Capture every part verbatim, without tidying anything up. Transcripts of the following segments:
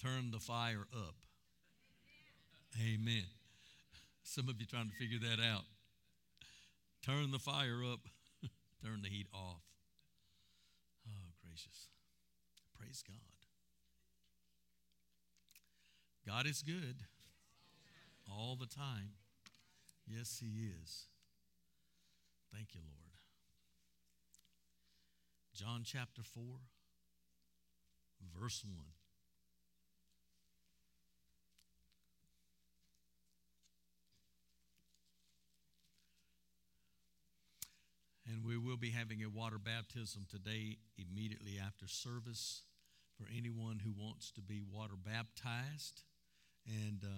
turn the fire up. Amen. Some of you trying to figure that out. Turn the fire up. Turn the heat off. Oh, gracious. Praise God. God is good all the time. Yes, he is. Thank you, Lord. John chapter four, verse one. And we will be having a water baptism today immediately after service for anyone who wants to be water baptized. And uh,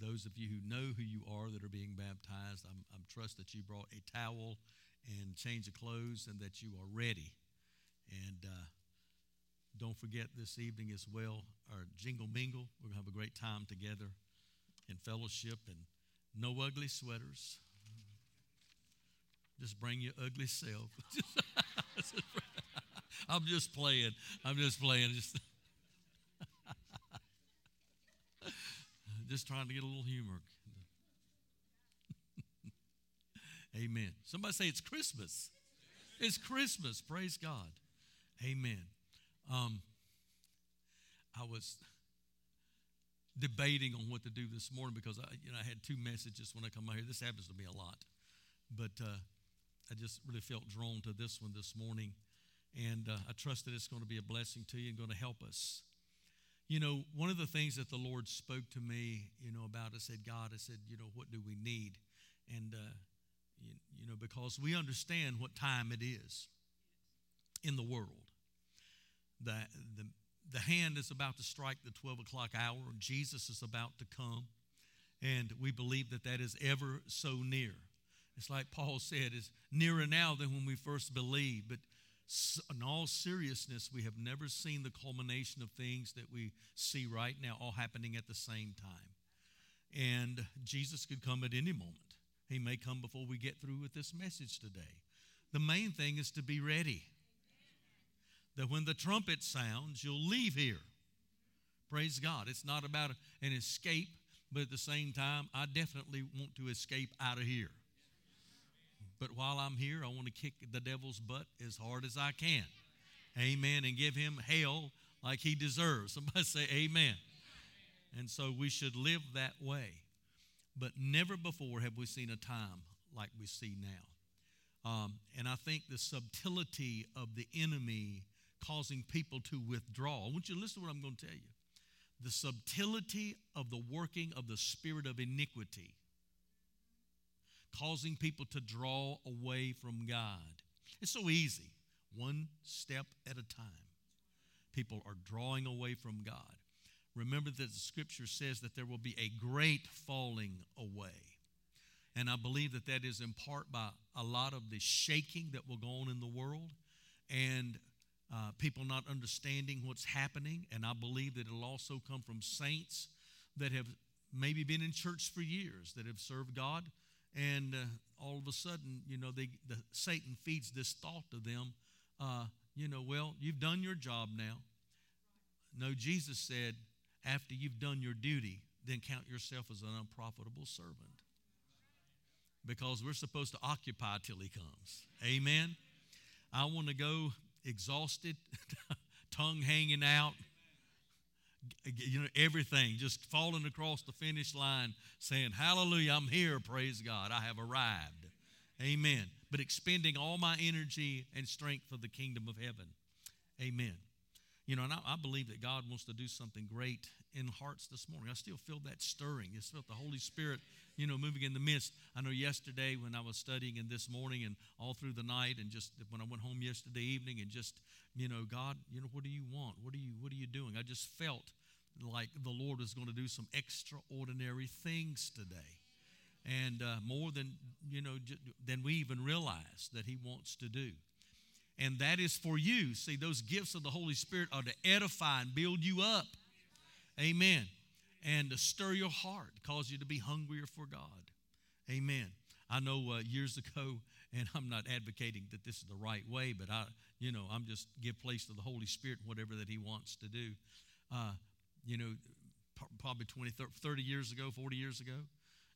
those of you who know who you are that are being baptized, I'm, I'm trust that you brought a towel and change of clothes and that you are ready. And uh, don't forget this evening as well, our Jingle Mingle. We're going to have a great time together in fellowship, and no ugly sweaters. Just bring your ugly self. I'm just playing. I'm just playing. Just, just trying to get a little humor. Amen. Somebody say it's Christmas. It's Christmas. Praise God. Amen. Um, I was debating on what to do this morning because I, you know, I had two messages when I come out here. This happens to me a lot, but. Uh, I just really felt drawn to this one this morning, and uh, I trust that it's going to be a blessing to you and going to help us. You know, one of the things that the Lord spoke to me, you know, about, I said, God, I said, you know, what do we need? And, uh, you, you know, because we understand what time it is in the world. The, the, the hand is about to strike the twelve o'clock hour. Jesus is about to come, and we believe that that is ever so near. It's like Paul said, it's nearer now than when we first believed. But in all seriousness, we have never seen the culmination of things that we see right now all happening at the same time. And Jesus could come at any moment. He may come before we get through with this message today. The main thing is to be ready. That when the trumpet sounds, you'll leave here. Praise God. It's not about an escape, but at the same time, I definitely want to escape out of here. But while I'm here, I want to kick the devil's butt as hard as I can. Amen. And give him hell like he deserves. Somebody say amen. And so we should live that way. But never before have we seen a time like we see now. Um, and I think the subtlety of the enemy causing people to withdraw. I want you to listen to what I'm going to tell you. The subtlety of the working of the spirit of iniquity. Causing people to draw away from God. It's so easy, one step at a time. People are drawing away from God. Remember that the scripture says that there will be a great falling away. And I believe that that is in part by a lot of the shaking that will go on in the world and uh, people not understanding what's happening. And I believe that it'll also come from saints that have maybe been in church for years, that have served God. And uh, all of a sudden, you know, they, the, Satan feeds this thought to them, uh, you know, well, you've done your job now. No, Jesus said, after you've done your duty, then count yourself as an unprofitable servant. Because we're supposed to occupy till he comes. Amen. I want to go exhausted, tongue hanging out. You know, everything, just falling across the finish line saying, hallelujah, I'm here, praise God, I have arrived. Amen. But expending all my energy and strength for the kingdom of heaven. Amen. You know, and I, I believe that God wants to do something great in hearts this morning. I still feel that stirring. I still feel the Holy Spirit, you know, moving in the midst. I know yesterday when I was studying and this morning and all through the night and just when I went home yesterday evening and just, you know, God, you know, what do you want? What are you, what are you doing? I just felt like the Lord is going to do some extraordinary things today. And uh, more than, you know, j- than we even realize that he wants to do. And that is for you. See, those gifts of the Holy Spirit are to edify and build you up. Amen. And to stir your heart, cause you to be hungrier for God. Amen. I know uh, years ago, and I'm not advocating that this is the right way, but I, you know, I'm just give place to the Holy Spirit, whatever that he wants to do. Uh, you know, probably twenty, thirty years ago, forty years ago.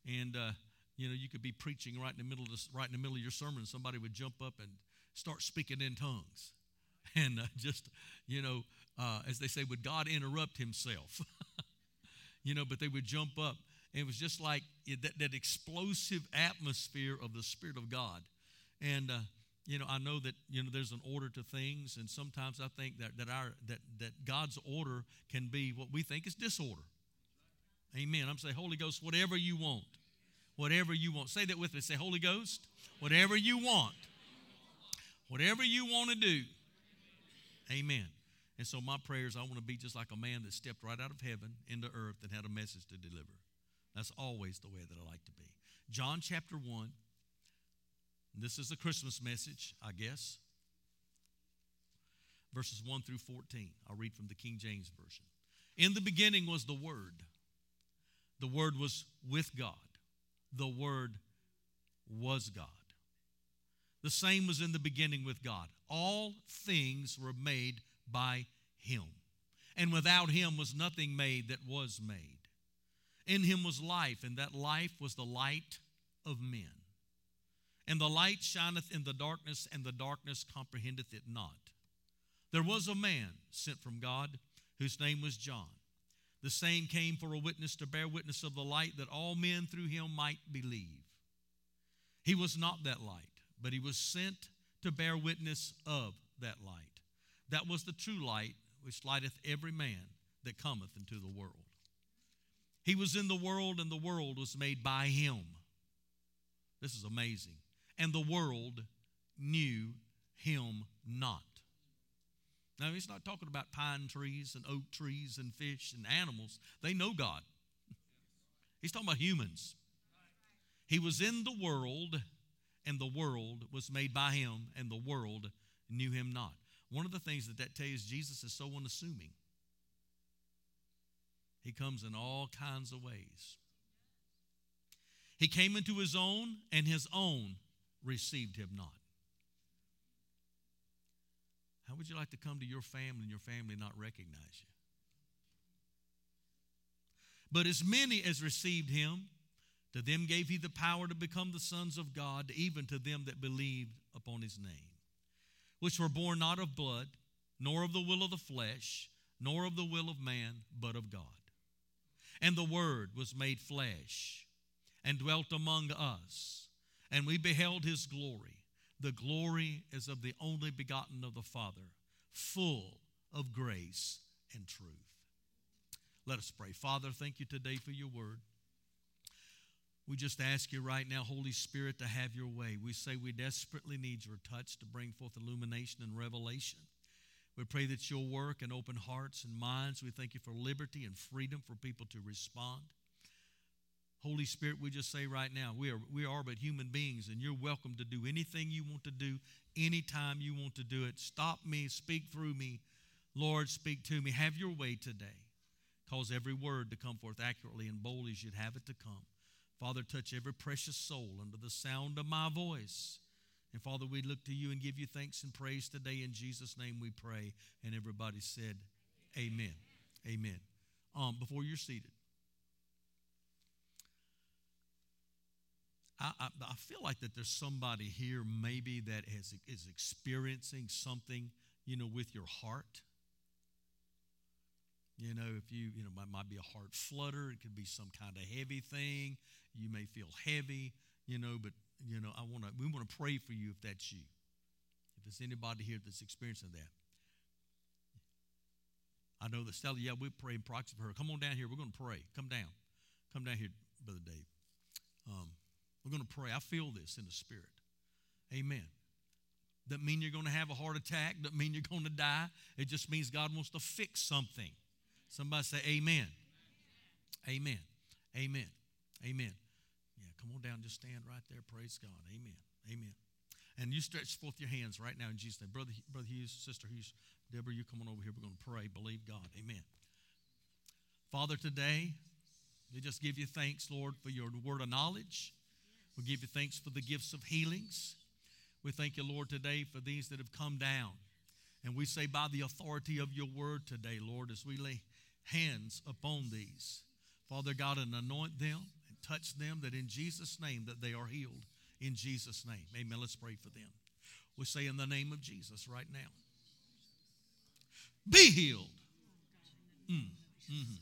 And, uh, you know, you could be preaching right in the middle of this, right in the middle of your sermon, and somebody would jump up and start speaking in tongues. And uh, just, you know, uh, as they say, would God interrupt himself? You know, but they would jump up. And it was just like it, that, that explosive atmosphere of the Spirit of God. And, uh, you know, I know that, you know, there's an order to things. And sometimes I think that, that, our, that, that God's order can be what we think is disorder. Amen. I'm saying, Holy Ghost, whatever you want. Whatever you want. Say that with me. Say, Holy Ghost, whatever you want. Whatever you want to do. Amen. And so my prayers, I want to be just like a man that stepped right out of heaven into earth and had a message to deliver. That's always the way that I like to be. John chapter one. This is the Christmas message, I guess. Verses one through fourteen. I'll read from the King James Version. In the beginning was the Word. The Word was with God. The Word was God. The same was in the beginning with God. All things were made by Him. And without Him was nothing made that was made. In Him was life, and that life was the light of men. And the light shineth in the darkness, and the darkness comprehendeth it not. There was a man sent from God, whose name was John. The same came for a witness, to bear witness of the light, that all men through him might believe. He was not that light, but he was sent to bear witness of that light. That was the true light, which lighteth every man that cometh into the world. He was in the world, and the world was made by him. This is amazing. And the world knew him not. Now, he's not talking about pine trees and oak trees and fish and animals. They know God. He's talking about humans. He was in the world, and the world was made by him, and the world knew him not. One of the things that that tells you is Jesus is so unassuming. He comes in all kinds of ways. He came into his own, and his own received him not. How would you like to come to your family and your family not recognize you? But as many as received him, to them gave he the power to become the sons of God, even to them that believed upon his name, which were born not of blood, nor of the will of the flesh, nor of the will of man, but of God. And the Word was made flesh and dwelt among us, and we beheld his glory. The glory is of the only begotten of the Father, full of grace and truth. Let us pray. Father, thank you today for your word. We just ask you right now, Holy Spirit, to have your way. We say we desperately need your touch to bring forth illumination and revelation. We pray that you'll work and open hearts and minds. We thank you for liberty and freedom for people to respond. Holy Spirit, we just say right now, we are we are but human beings, and you're welcome to do anything you want to do, anytime you want to do it. Stop me, speak through me. Lord, speak to me. Have your way today. Cause every word to come forth accurately and boldly as you'd have it to come. Father, touch every precious soul under the sound of my voice. And Father, we look to you and give you thanks and praise today. In Jesus' name we pray. And everybody said, amen. Amen. Um, before you're seated, I, I, I feel like that there's somebody here maybe that has, is experiencing something, you know, with your heart. You know, if you, you know, it might be a heart flutter. It could be some kind of heavy thing. You may feel heavy, you know, but, you know, I want to, we want to pray for you if that's you. If there's anybody here that's experiencing that. I know that Stella, yeah, we're praying proxy for her. Come on down here. We're going to pray. Come down. Come down here, Brother Dave. Um, We're going to pray. I feel this in the Spirit. Amen. Doesn't mean you're going to have a heart attack. Doesn't mean you're going to die. It just means God wants to fix something. Somebody say amen. Amen. Amen. Amen. Yeah, come on down. Just stand right there. Praise God. Amen. Amen. And you stretch forth your hands right now in Jesus' name. Brother, Brother Hughes, Sister Hughes, Deborah, you come on over here. We're going to pray. Believe God. Amen. Father, today, we just give you thanks, Lord, for your word of knowledge. We give you thanks for the gifts of healings. We thank you, Lord, today for these that have come down. And we say by the authority of your word today, Lord, as we lay hands upon these. Father God, and anoint them and touch them that in Jesus' name that they are healed. In Jesus' name. Amen. Let's pray for them. We say in the name of Jesus right now. Be healed. Mm. Mm-hmm.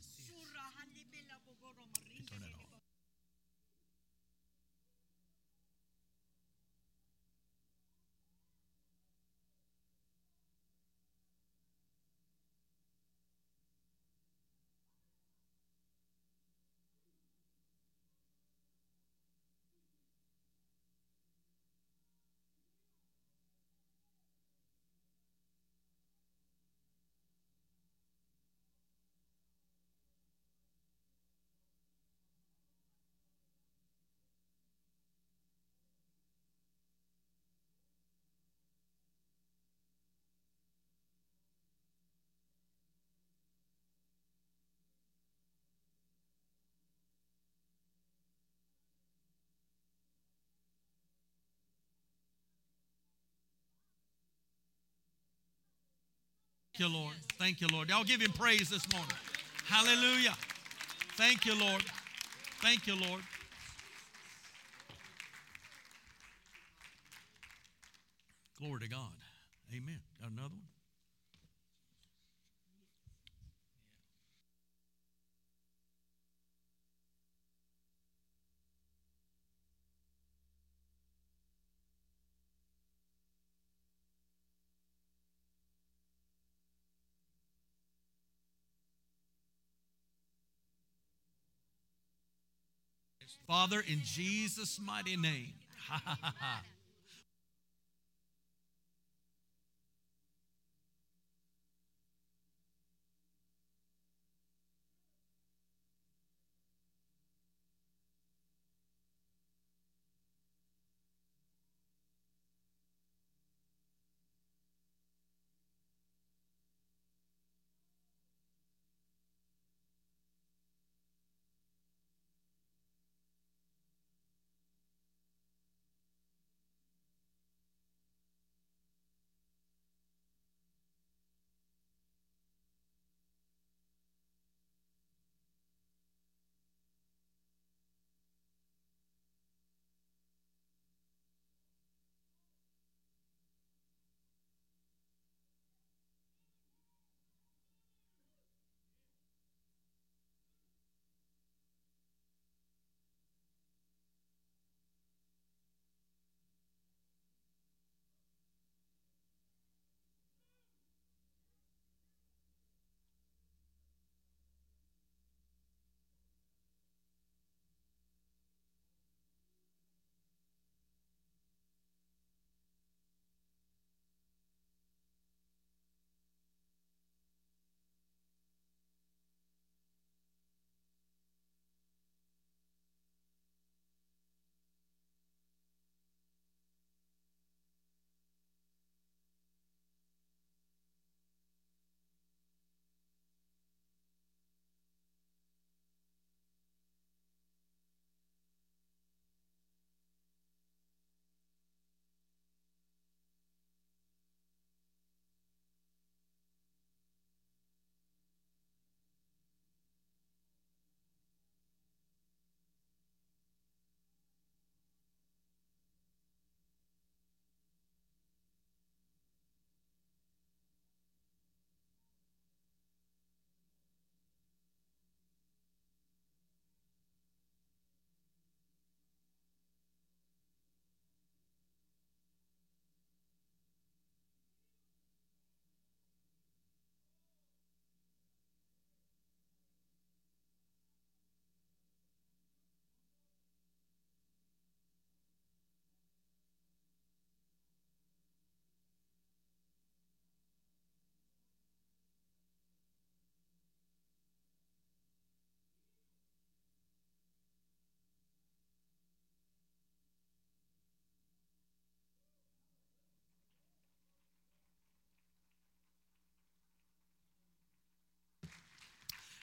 Thank you, Lord. Thank you, Lord. Y'all give him praise this morning. Hallelujah. Thank you, Lord. Thank you, Lord. Glory to God. Amen. Got another one? Father, in Jesus' mighty name. Ha, ha, ha, ha.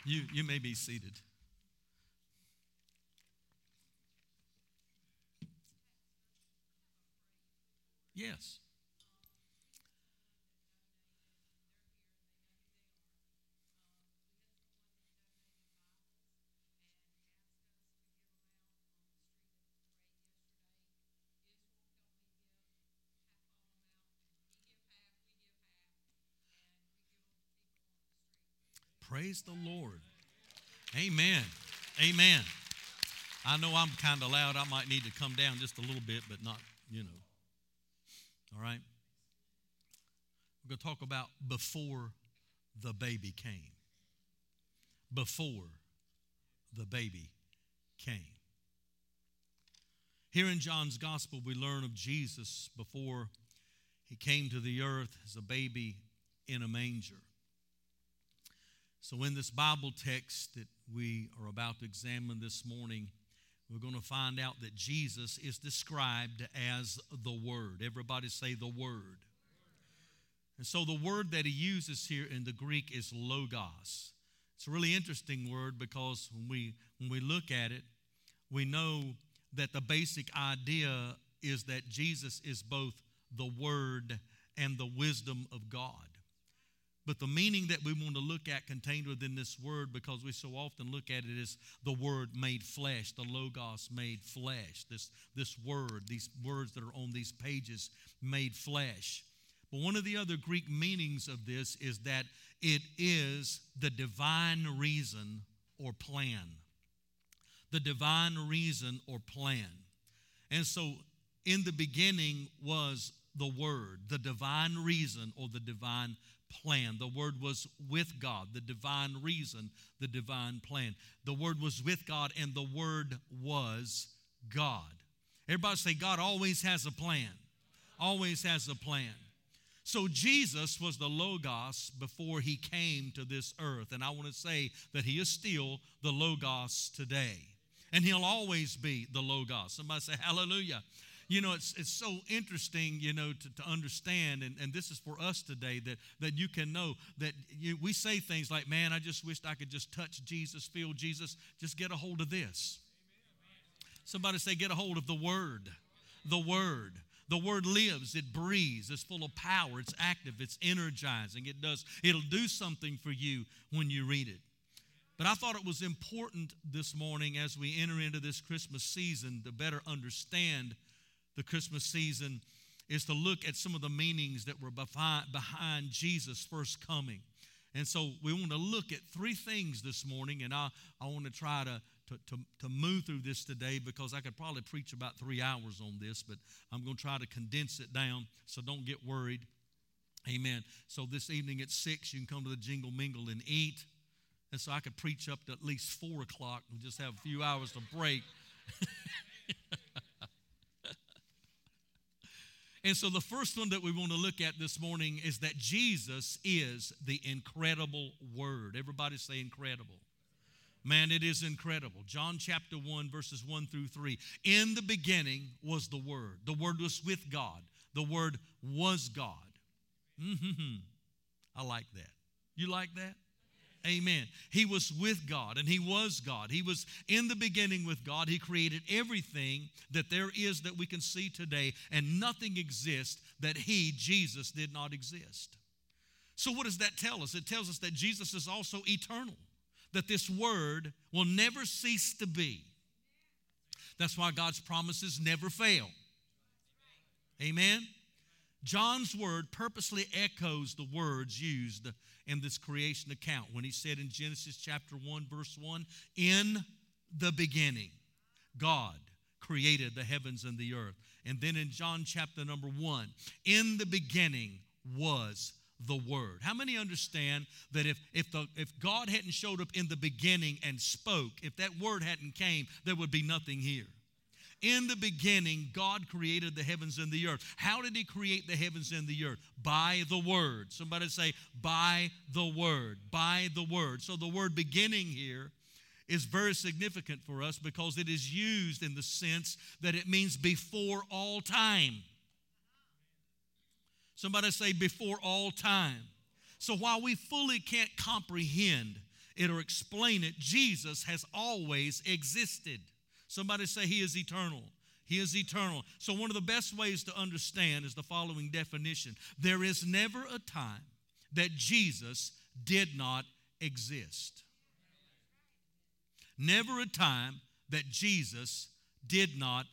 You you may be seated. Yes. Praise the Lord. Amen. Amen. I know I'm kind of loud. I might need to come down just a little bit, but not, you know. All right? We're going to talk about before the baby came. Before the baby came. Here in John's gospel, we learn of Jesus before he came to the earth as a baby in a manger. So in this Bible text that we are about to examine this morning, we're going to find out that Jesus is described as the Word. Everybody say the Word. And so the word that he uses here in the Greek is logos. It's a really interesting word because when we, when we look at it, we know that the basic idea is that Jesus is both the Word and the wisdom of God. But the meaning that we want to look at contained within this word, because we so often look at it as the Word made flesh, the Logos made flesh, this, this word, these words that are on these pages made flesh. But one of the other Greek meanings of this is that it is the divine reason or plan. The divine reason or plan. And so in the beginning was the Word, the divine reason or the divine plan. The Word was with God, the divine reason, the divine plan. The Word was with God, and the Word was God. Everybody say, God always has a plan. Always has a plan. So Jesus was the Logos before he came to this earth. And I want to say that he is still the Logos today. And he'll always be the Logos. Somebody say, hallelujah. You know, it's it's so interesting, you know, to, to understand, and, and this is for us today, that, that you can know that you, we say things like, man, I just wished I could just touch Jesus, feel Jesus, just get a hold of this. Amen. Somebody say, get a hold of the Word, the Word. The Word lives, it breathes, it's full of power, it's active, it's energizing, it does, it'll do something for you when you read it. But I thought it was important this morning as we enter into this Christmas season to better understand the Christmas season is to look at some of the meanings that were behind Jesus' first coming. And so we want to look at three things this morning, and I, I want to try to To, to move through this today, because I could probably preach about three hours on this, but I'm going to try to condense it down, so don't get worried. Amen. So this evening at six, you can come to the Jingle Mingle and eat. And so I could preach up to at least four o'clock and just have a few hours to break. And so the first one that we want to look at this morning is that Jesus is the incredible Word. Everybody say incredible. Man, it is incredible. John chapter one, verses one through three. In the beginning was the Word. The Word was with God. The Word was God. Mm-hmm. I like that. You like that? Amen. He was with God, and he was God. He was in the beginning with God. He created everything that there is that we can see today, and nothing exists that he, Jesus, did not exist. So what does that tell us? It tells us that Jesus is also eternal. That this Word will never cease to be. That's why God's promises never fail. Amen? John's word purposely echoes the words used in this creation account when he said in Genesis chapter one, verse one, in the beginning, God created the heavens and the earth. And then in John chapter number one, in the beginning was the Word. How many understand that if if the if God hadn't showed up in the beginning and spoke, if that Word hadn't came, there would be nothing here. In the beginning, God created the heavens and the earth. How did he create the heavens and the earth? By the Word. Somebody say, by the Word, by the Word. So the word beginning here is very significant for us because it is used in the sense that it means before all time. Somebody say, before all time. So while we fully can't comprehend it or explain it, Jesus has always existed. Somebody say, he is eternal. He is eternal. So one of the best ways to understand is the following definition. There is never a time that Jesus did not exist. Never a time that Jesus did not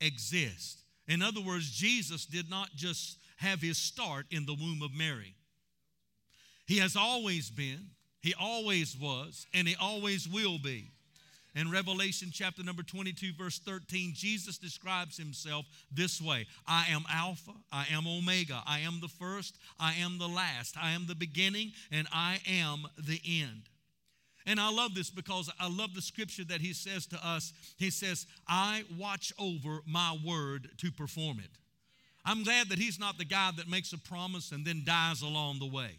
exist. In other words, Jesus did not just have his start in the womb of Mary. He has always been, He always was, and he always will be. In Revelation chapter number twenty-two, verse thirteen, Jesus describes himself this way. I am Alpha, I am Omega, I am the first, I am the last, I am the beginning, and I am the end. And I love this because I love the scripture that he says to us. He says, I watch over my word to perform it. I'm glad that he's not the guy that makes a promise and then dies along the way.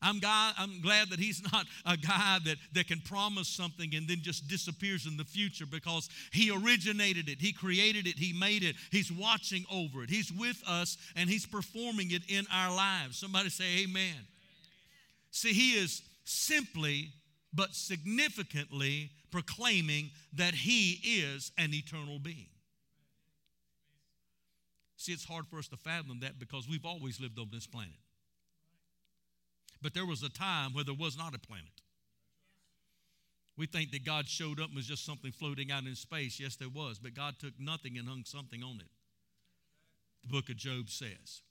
I'm, God, I'm glad that he's not a guy that, that can promise something and then just disappears in the future, because he originated it, he created it, he made it, he's watching over it, he's with us, and he's performing it in our lives. Somebody say amen. Amen. See, he is simply but significantly proclaiming that he is an eternal being. See, it's hard for us to fathom that because we've always lived on this planet. But there was a time where there was not a planet. We think that God showed up and was just something floating out in space. Yes, there was, but God took nothing and hung something on it. The book of Job says.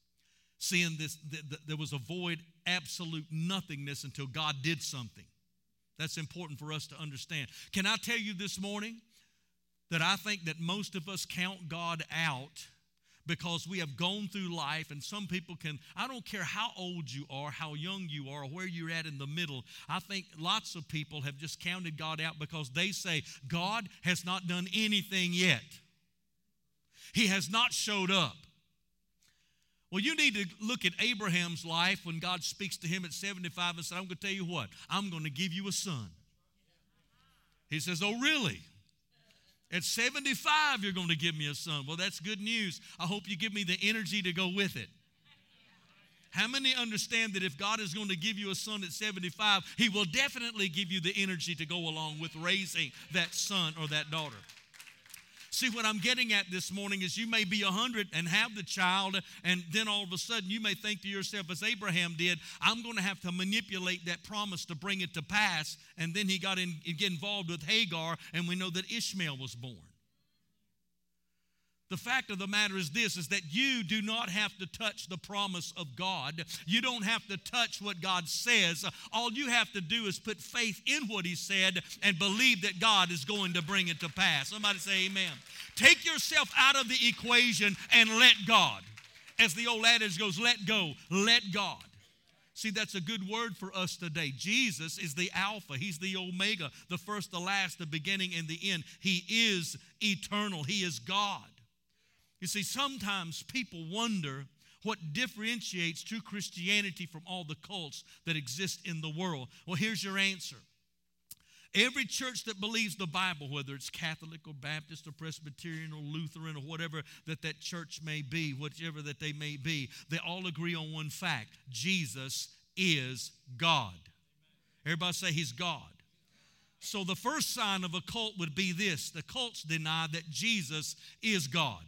Seeing this, th- th- there was a void, absolute nothingness until God did something. That's important for us to understand. Can I tell you this morning that I think that most of us count God out because we have gone through life, and some people can, I don't care how old you are, how young you are, or where you're at in the middle, I think lots of people have just counted God out because they say, God has not done anything yet. He has not showed up. Well, you need to look at Abraham's life when God speaks to him at seventy-five and says, I'm going to tell you what, I'm going to give you a son. He says, oh, really? At seventy-five, you're going to give me a son. Well, that's good news. I hope you give me the energy to go with it. How many understand that if God is going to give you a son at seventy-five, he will definitely give you the energy to go along with raising that son or that daughter? See, what I'm getting at this morning is you may be one hundred and have the child, and then all of a sudden you may think to yourself, as Abraham did, I'm going to have to manipulate that promise to bring it to pass. And then he got in, get involved with Hagar, and we know that Ishmael was born. The fact of the matter is this, is that you do not have to touch the promise of God. You don't have to touch what God says. All you have to do is put faith in what he said and believe that God is going to bring it to pass. Somebody say amen. Take yourself out of the equation and let God. As the old adage goes, let go, let God. See, that's a good word for us today. Jesus is the Alpha. He's the Omega, the first, the last, the beginning, and the end. He is eternal. He is God. You see, sometimes people wonder what differentiates true Christianity from all the cults that exist in the world. Well, here's your answer. Every church that believes the Bible, whether it's Catholic or Baptist or Presbyterian or Lutheran or whatever that that church may be, whichever that they may be, they all agree on one fact. Jesus is God. Everybody say he's God. So the first sign of a cult would be this. The cults deny that Jesus is God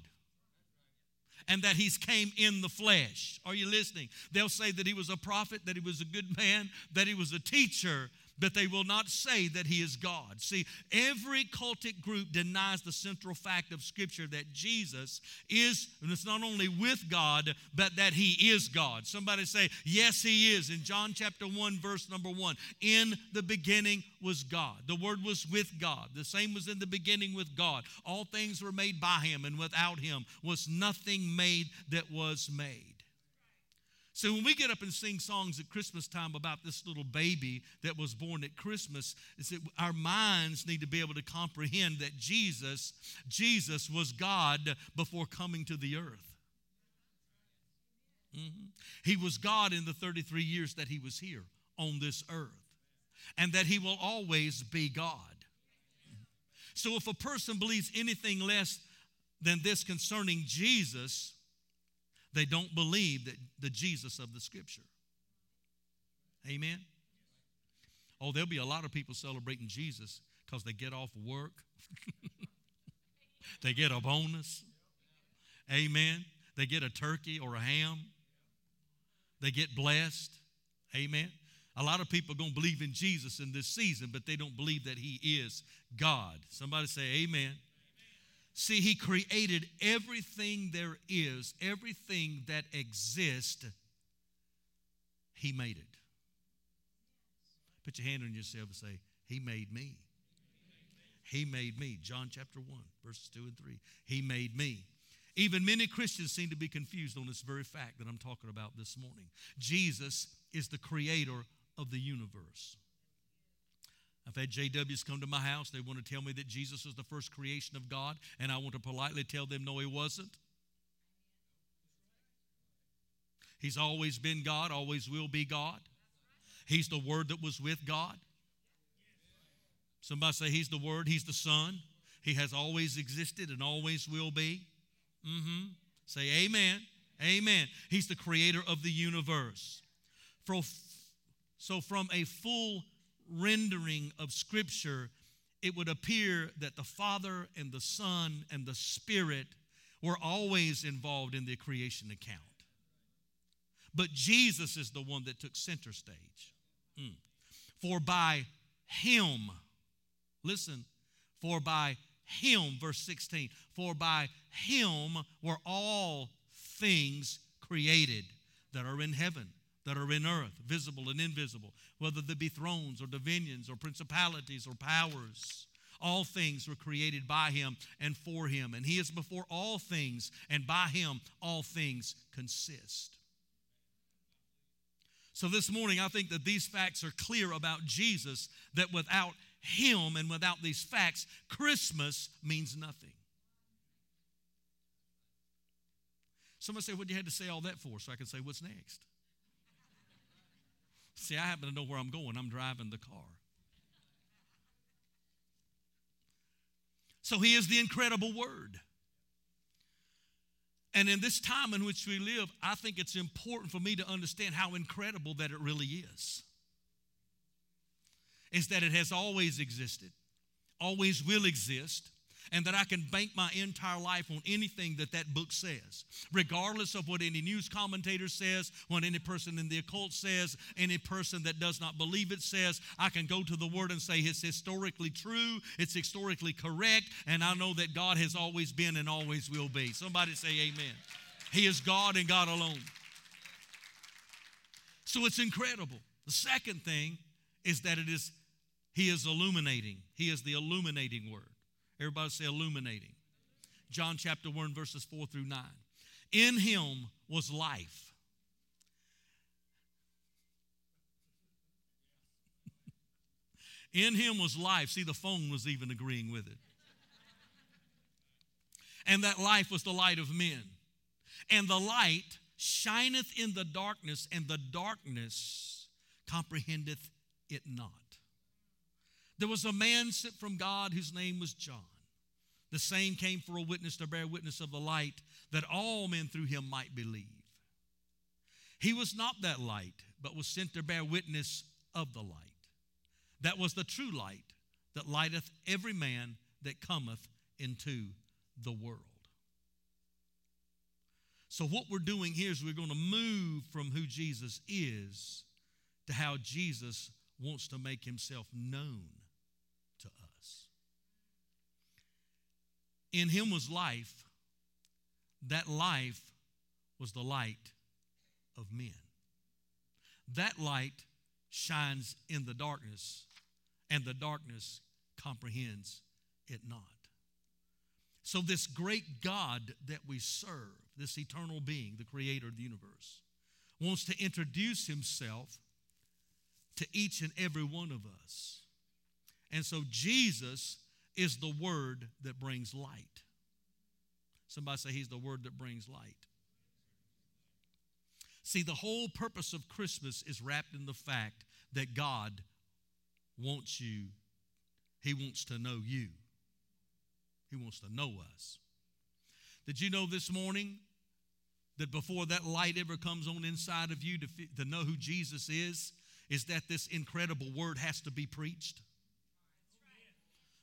and that he's came in the flesh. Are you listening? They'll say that he was a prophet, that he was a good man, that he was a teacher, but they will not say that he is God. See, every cultic group denies the central fact of Scripture that Jesus is, and it's not only with God, but that he is God. Somebody say, yes, he is. In John chapter one, verse number one, in the beginning was God. The Word was with God. The same was in the beginning with God. All things were made by him, and without him was nothing made that was made. So when we get up and sing songs at Christmas time about this little baby that was born at Christmas, it's that our minds need to be able to comprehend that Jesus, Jesus was God before coming to the earth. Mm-hmm. He was God in the thirty-three years that he was here on this earth, and that he will always be God. So if a person believes anything less than this concerning Jesus, they don't believe that the Jesus of the Scripture. Amen? Oh, there'll be a lot of people celebrating Jesus because they get off work. They get a bonus. Amen? They get a turkey or a ham. They get blessed. Amen? A lot of people are going to believe in Jesus in this season, but they don't believe that he is God. Somebody say amen. See, he created everything there is, everything that exists, he made it. Put your hand on yourself and say, He made me. He made me. John chapter one, verses two and three. He made me. Even many Christians seem to be confused on this very fact that I'm talking about this morning. Jesus is the creator of the universe. I've had J Ws come to my house. They want to tell me that Jesus was the first creation of God, and I want to politely tell them, no, he wasn't. He's always been God, always will be God. He's the Word that was with God. Somebody say he's the Word, he's the Son. He has always existed and always will be. Mm-hmm. Say amen, amen. He's the creator of the universe. For, so from a full rendering of Scripture, it would appear that the Father and the Son and the Spirit were always involved in the creation account. But Jesus is the one that took center stage. Mm. For by him, listen, for by him, verse sixteen, for by him were all things created that are in heaven, that are in earth, visible and invisible, whether they be thrones or dominions or principalities or powers. All things were created by him and for him, and he is before all things, and by him all things consist. So this morning, I think that these facts are clear about Jesus, that without him and without these facts, Christmas means nothing. Somebody say, what you had to say all that for? So I can say, what's next? See, I happen to know where I'm going. I'm driving the car. So he is the incredible Word. And in this time in which we live, I think it's important for me to understand how incredible that it really is. Is that it has always existed, always will exist, and that I can bank my entire life on anything that that book says, regardless of what any news commentator says, what any person in the occult says, any person that does not believe it says. I can go to the Word and say it's historically true, it's historically correct, and I know that God has always been and always will be. Somebody say amen. He is God and God alone. So it's incredible. The second thing is that it is, he is illuminating. He is the illuminating Word. Everybody say illuminating. John chapter one, verses four through nine. In him was life. In him was life. See, the phone was even agreeing with it. And that life was the light of men. And the light shineth in the darkness, and the darkness comprehendeth it not. There was a man sent from God whose name was John. The same came for a witness to bear witness of the light, that all men through him might believe. He was not that light, but was sent to bear witness of the light. That was the true light that lighteth every man that cometh into the world. So what we're doing here is we're going to move from who Jesus is to how Jesus wants to make himself known to us. In him was life. That life was the light of men. That light shines in the darkness, and the darkness comprehends it not. So this great God that we serve, this eternal being, the creator of the universe, wants to introduce himself to each and every one of us. And so Jesus is the Word that brings light. Somebody say he's the Word that brings light. See, the whole purpose of Christmas is wrapped in the fact that God wants you. He wants to know you. He wants to know us. Did you know this morning that before that light ever comes on inside of you to, to know who Jesus is, is that this incredible Word has to be preached?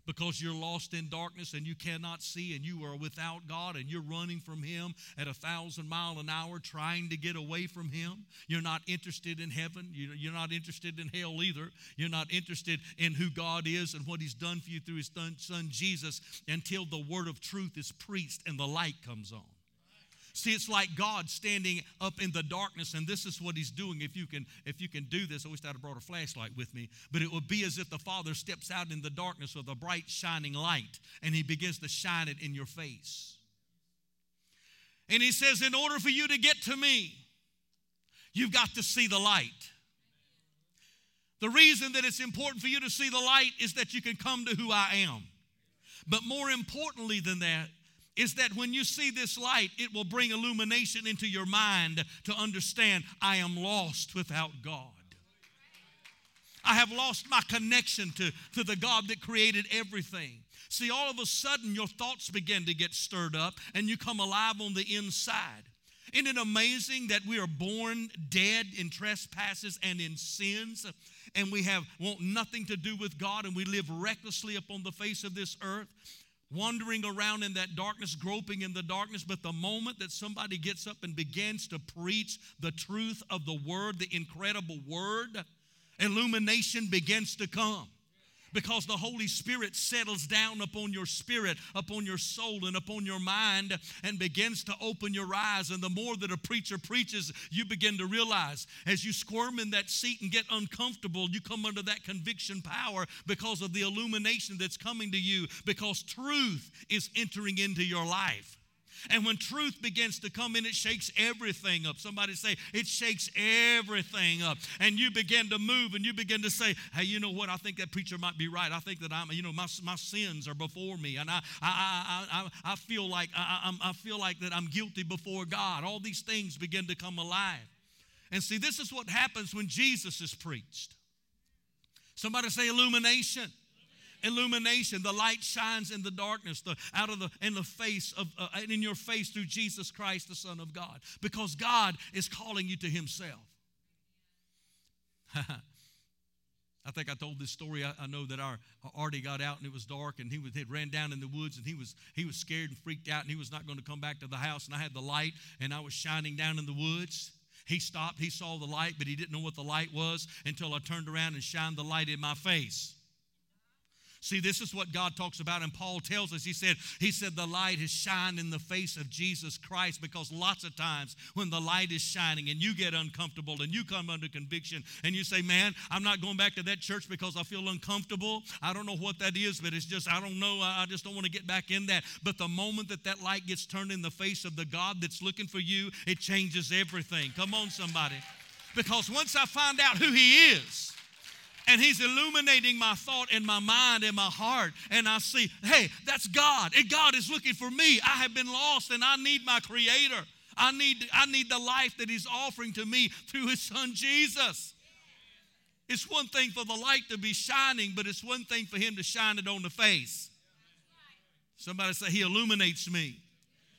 Because you're lost in darkness and you cannot see, and you are without God, and you're running from him at a thousand mile an hour trying to get away from him. You're not interested in heaven. You're not interested in hell either. You're not interested in who God is and what he's done for you through his son Jesus until the Word of truth is preached and the light comes on. See, it's like God standing up in the darkness, and this is what he's doing. If you can, if you can do this, I wish I'd have brought a flashlight with me, but it would be as if the Father steps out in the darkness with a bright shining light, and he begins to shine it in your face. And he says, in order for you to get to me, you've got to see the light. The reason that it's important for you to see the light is that you can come to who I am. But more importantly than that is that when you see this light, it will bring illumination into your mind to understand I am lost without God. I have lost my connection to, to the God that created everything. See, all of a sudden, your thoughts begin to get stirred up and you come alive on the inside. Isn't it amazing that we are born dead in trespasses and in sins, and we have want nothing to do with God, and we live recklessly upon the face of this earth, wandering around in that darkness, groping in the darkness. But the moment that somebody gets up and begins to preach the truth of the word, the incredible word, illumination begins to come. Because the Holy Spirit settles down upon your spirit, upon your soul, and upon your mind, and begins to open your eyes. And the more that a preacher preaches, you begin to realize as you squirm in that seat and get uncomfortable, you come under that conviction power because of the illumination that's coming to you, because truth is entering into your life. And when truth begins to come in, it shakes everything up. Somebody say, it shakes everything up. And you begin to move and you begin to say, hey, you know what? I think that preacher might be right. I think that I'm, you know, my, my sins are before me. And I I I I, I feel like I, I I feel like that I'm guilty before God. All these things begin to come alive. And see, this is what happens when Jesus is preached. Somebody say illumination. Illumination, the light shines in the darkness, the, out of the in the face of uh, in your face through Jesus Christ, the Son of God, because God is calling you to Himself. I think I told this story. I, I know that our, our Artie got out and it was dark, and he was he ran down in the woods, and he was he was scared and freaked out, and he was not going to come back to the house. And I had the light, and I was shining down in the woods. He stopped. He saw the light, but he didn't know what the light was until I turned around and shined the light in my face. See, this is what God talks about, and Paul tells us, he said, he said the light has shined in the face of Jesus Christ, because lots of times when the light is shining and you get uncomfortable and you come under conviction and you say, man, I'm not going back to that church because I feel uncomfortable. I don't know what that is, but it's just, I don't know. I just don't want to get back in that. But the moment that that light gets turned in the face of the God that's looking for you, it changes everything. Come on, somebody. Because once I find out who He is, and He's illuminating my thought and my mind and my heart, and I see, hey, that's God, and God is looking for me. I have been lost, and I need my Creator. I need, I need the life that He's offering to me through His Son, Jesus. It's one thing for the light to be shining, but it's one thing for Him to shine it on the face. Somebody say, He illuminates me.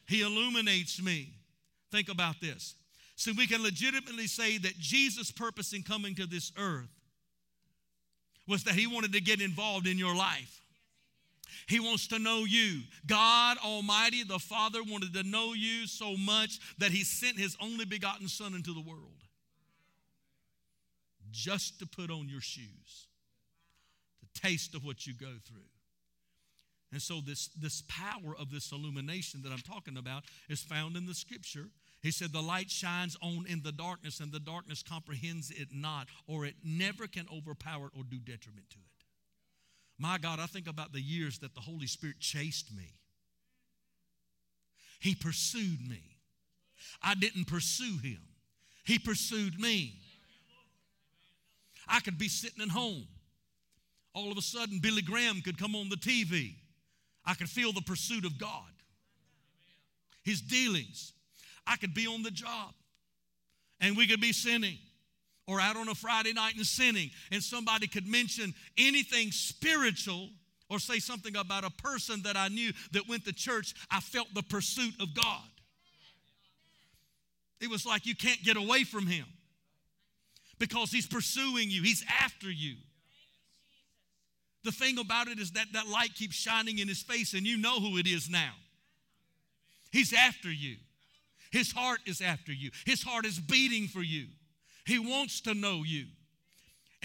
He illuminates me. Think about this. So we can legitimately say that Jesus' purpose in coming to this earth was that He wanted to get involved in your life. He wants to know you. God Almighty, the Father, wanted to know you so much that He sent His only begotten Son into the world just to put on your shoes, to taste of what you go through. And so this, this power of this illumination that I'm talking about is found in the Scripture. He said, the light shines on in the darkness, and the darkness comprehends it not, or it never can overpower it or do detriment to it. My God, I think about the years that the Holy Spirit chased me. He pursued me. I didn't pursue Him. He pursued me. I could be sitting at home. All of a sudden, Billy Graham could come on the T V. I could feel the pursuit of God, His dealings. I could be on the job, and we could be sinning, or out on a Friday night and sinning, and somebody could mention anything spiritual or say something about a person that I knew that went to church. I felt the pursuit of God. It was like you can't get away from Him because He's pursuing you. He's after you. The thing about it is that that light keeps shining in His face, and you know who it is now. He's after you. His heart is after you. His heart is beating for you. He wants to know you.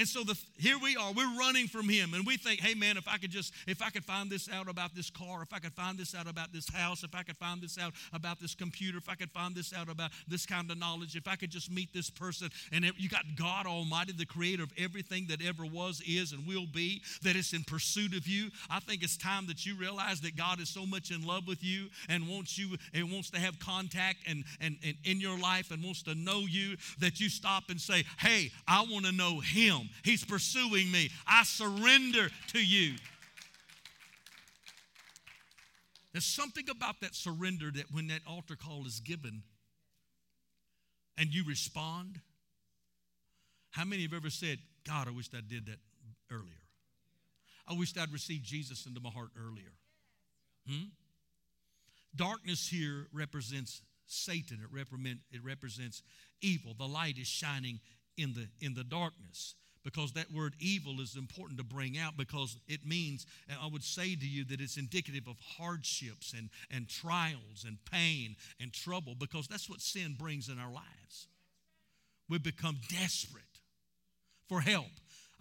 And so the, here we are, we're running from him, and we think, hey man, if I could just, if I could find this out about this car, if I could find this out about this house, if I could find this out about this computer, if I could find this out about this kind of knowledge, if I could just meet this person. And it, you got God Almighty, the creator of everything that ever was, is, and will be, that is in pursuit of you. I think it's time that you realize that God is so much in love with you and wants you and wants to have contact and, and, and in your life and wants to know you, that you stop and say, hey, I want to know him. He's pursuing me. I surrender to you. There's something about that surrender that when that altar call is given and you respond, how many have ever said, God, I wish I did that earlier. I wish I'd received Jesus into my heart earlier. Hmm? Darkness here represents Satan. It, represent, it represents evil. The light is shining in the, in the darkness. Because that word evil is important to bring out, because it means, and I would say to you that it's indicative of hardships and, and trials and pain and trouble, because that's what sin brings in our lives. We become desperate for help.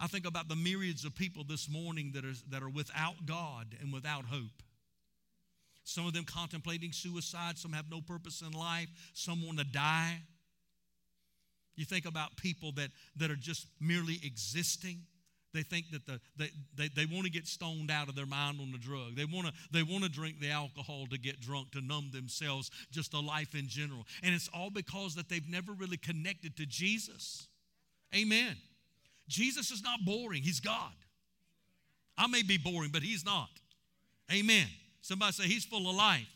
I think about the myriads of people this morning that are, that are without God and without hope. Some of them contemplating suicide. Some have no purpose in life. Some want to die. You think about people that, that are just merely existing. They think that the, they, they, they want to get stoned out of their mind on the drug. They want to they want to drink the alcohol to get drunk, to numb themselves, just to life in general. And it's all because that they've never really connected to Jesus. Amen. Jesus is not boring. He's God. I may be boring, but he's not. Amen. Somebody say he's full of life.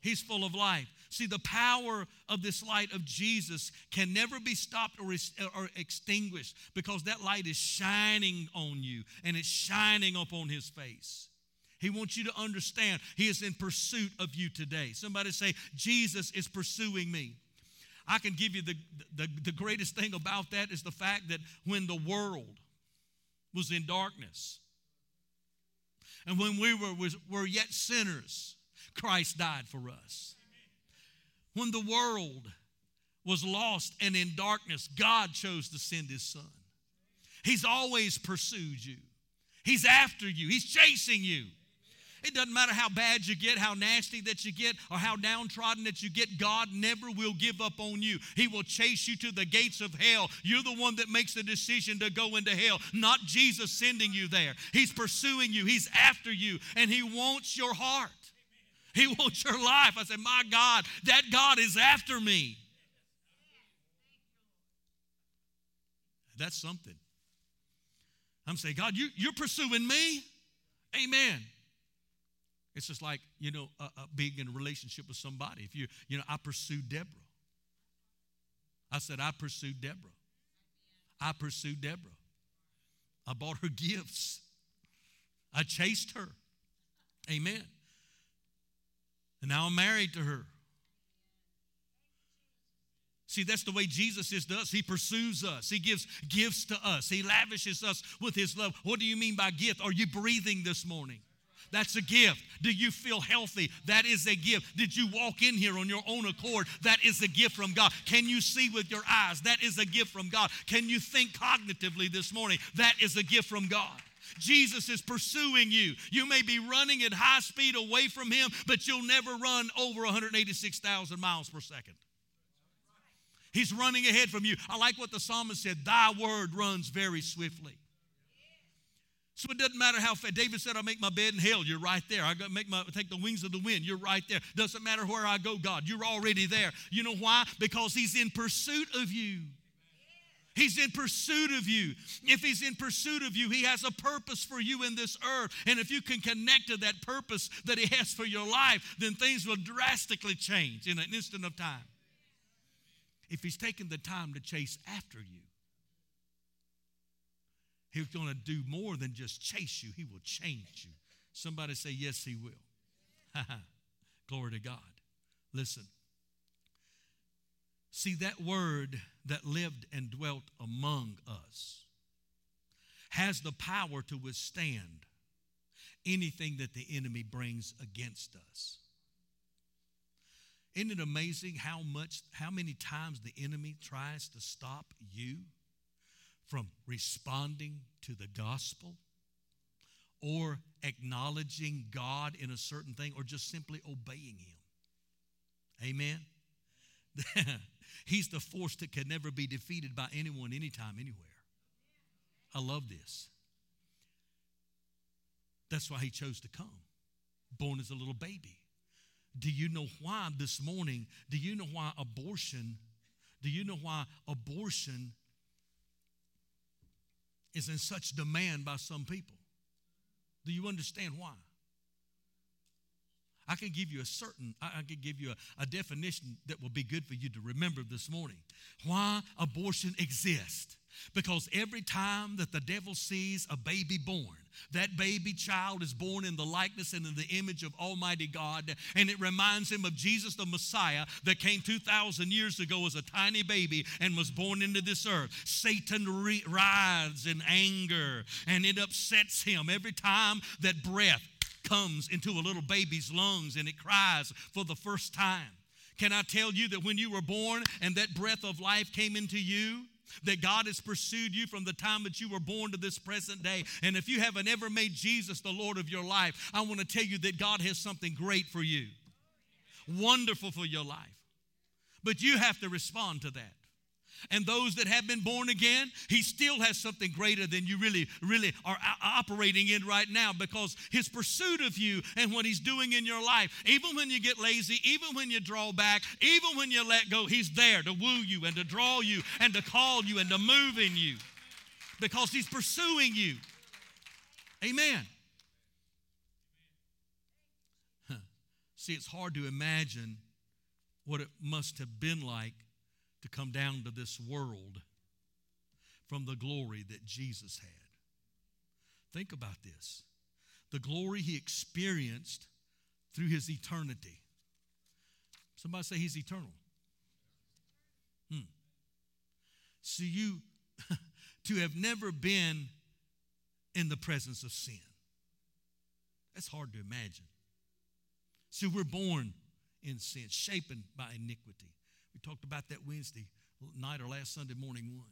He's full of life. See, the power of this light of Jesus can never be stopped or, or extinguished, because that light is shining on you and it's shining up on his face. He wants you to understand he is in pursuit of you today. Somebody say, Jesus is pursuing me. I can give you the, the, the greatest thing about that is the fact that when the world was in darkness and when we were, was, were yet sinners, Christ died for us. When the world was lost and in darkness, God chose to send his son. He's always pursued you. He's after you. He's chasing you. It doesn't matter how bad you get, how nasty that you get, or how downtrodden that you get. God never will give up on you. He will chase you to the gates of hell. You're the one that makes the decision to go into hell, not Jesus sending you there. He's pursuing you. He's after you, and he wants your heart. He wants your life. I said, my God, that God is after me. That's something. I'm saying, God, you, you're pursuing me? Amen. It's just like, you know, uh, uh, being in a relationship with somebody. If you, you know, I pursued Deborah. I said, I pursued Deborah. I pursued Deborah. I bought her gifts. I chased her. Amen. And now I'm married to her. See, that's the way Jesus is to us. He pursues us. He gives gifts to us. He lavishes us with his love. What do you mean by gift? Are you breathing this morning? That's a gift. Do you feel healthy? That is a gift. Did you walk in here on your own accord? That is a gift from God. Can you see with your eyes? That is a gift from God. Can you think cognitively this morning? That is a gift from God. Jesus is pursuing you. You may be running at high speed away from him, but you'll never run over one hundred eighty-six thousand miles per second. He's running ahead from you. I like what the psalmist said, thy word runs very swiftly. So it doesn't matter how fast. David said, I make my bed in hell. You're right there. I make my, take the wings of the wind. You're right there. Doesn't matter where I go, God. You're already there. You know why? Because he's in pursuit of you. He's in pursuit of you. If he's in pursuit of you, he has a purpose for you in this earth. And if you can connect to that purpose that he has for your life, then things will drastically change in an instant of time. If he's taking the time to chase after you, he's going to do more than just chase you. He will change you. Somebody say, yes, he will. Glory to God. Listen. See, that word that lived and dwelt among us has the power to withstand anything that the enemy brings against us. Isn't it amazing how much, how many times the enemy tries to stop you from responding to the gospel or acknowledging God in a certain thing or just simply obeying Him. Amen? He's the force that can never be defeated by anyone, anytime, anywhere. I love this. That's why He chose to come, born as a little baby. Do you know why this morning, do you know why abortion, do you know why abortion is in such demand by some people? Do you understand why? I can give you a certain, I can give you a, a definition that will be good for you to remember this morning. Why abortion exists. Because every time that the devil sees a baby born, that baby child is born in the likeness and in the image of Almighty God, and it reminds him of Jesus the Messiah that came two thousand years ago as a tiny baby and was born into this earth. Satan re- writhes in anger, and it upsets him every time that breath comes into a little baby's lungs and it cries for the first time. Can I tell you that when you were born and that breath of life came into you, that God has pursued you from the time that you were born to this present day? And if you haven't ever made Jesus the Lord of your life, I want to tell you that God has something great for you, wonderful for your life. But you have to respond to that. And those that have been born again, He still has something greater than you really, really are operating in right now, because His pursuit of you and what He's doing in your life, even when you get lazy, even when you draw back, even when you let go, He's there to woo you and to draw you and to call you and to move in you, because He's pursuing you. Amen. Huh. See, it's hard to imagine what it must have been like to come down to this world from the glory that Jesus had. Think about this. The glory He experienced through His eternity. Somebody say He's eternal. Hmm. So you, to have never been in the presence of sin, that's hard to imagine. So we're born in sin, shapen by iniquity. We talked about that Wednesday night or last Sunday morning one.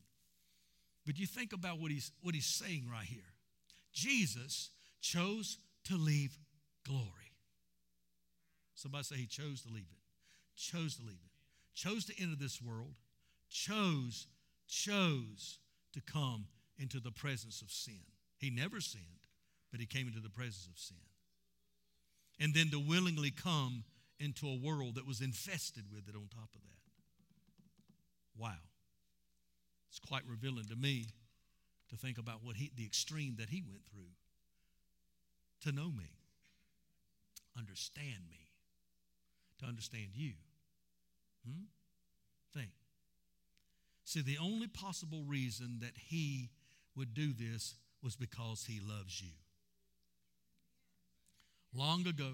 But you think about what he's, what he's saying right here. Jesus chose to leave glory. Somebody say He chose to leave it. Chose to leave it. Chose to enter this world. Chose, chose to come into the presence of sin. He never sinned, but He came into the presence of sin. And then to willingly come into a world that was infested with it on top of that. Wow. It's quite revealing to me to think about what he, the extreme that He went through to know me, understand me, to understand you. Hmm? Think. See, the only possible reason that He would do this was because He loves you. Long ago,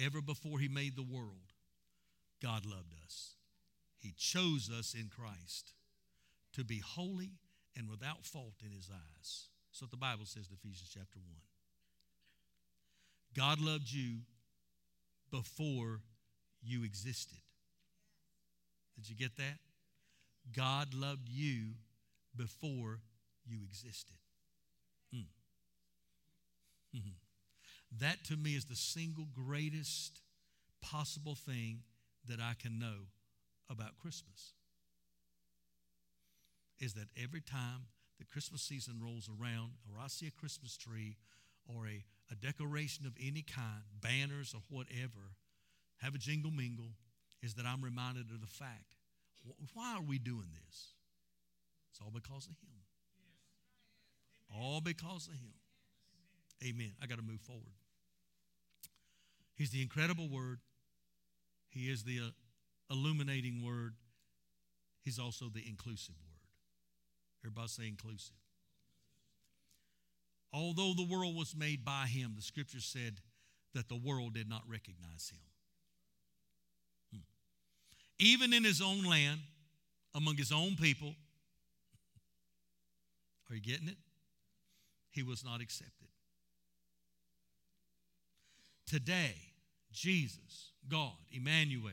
ever before He made the world, God loved us. He chose us in Christ to be holy and without fault in His eyes. That's what the Bible says in Ephesians chapter one. God loved you before you existed. Did you get that? God loved you before you existed. Mm. Mm-hmm. That to me is the single greatest possible thing that I can know about Christmas, is that every time the Christmas season rolls around, or I see a Christmas tree or a, a decoration of any kind, banners or whatever, have a jingle mingle, is that I'm reminded of the fact, why are we doing this? It's all because of Him. All because of Him. Amen. I got to move forward. He's the incredible Word. He is the uh, illuminating Word. He's also the inclusive Word. Everybody say inclusive. Although the world was made by Him, the Scripture said that the world did not recognize Him. Hmm. Even in His own land, among His own people, are you getting it? He was not accepted. Today, Jesus, God, Emmanuel,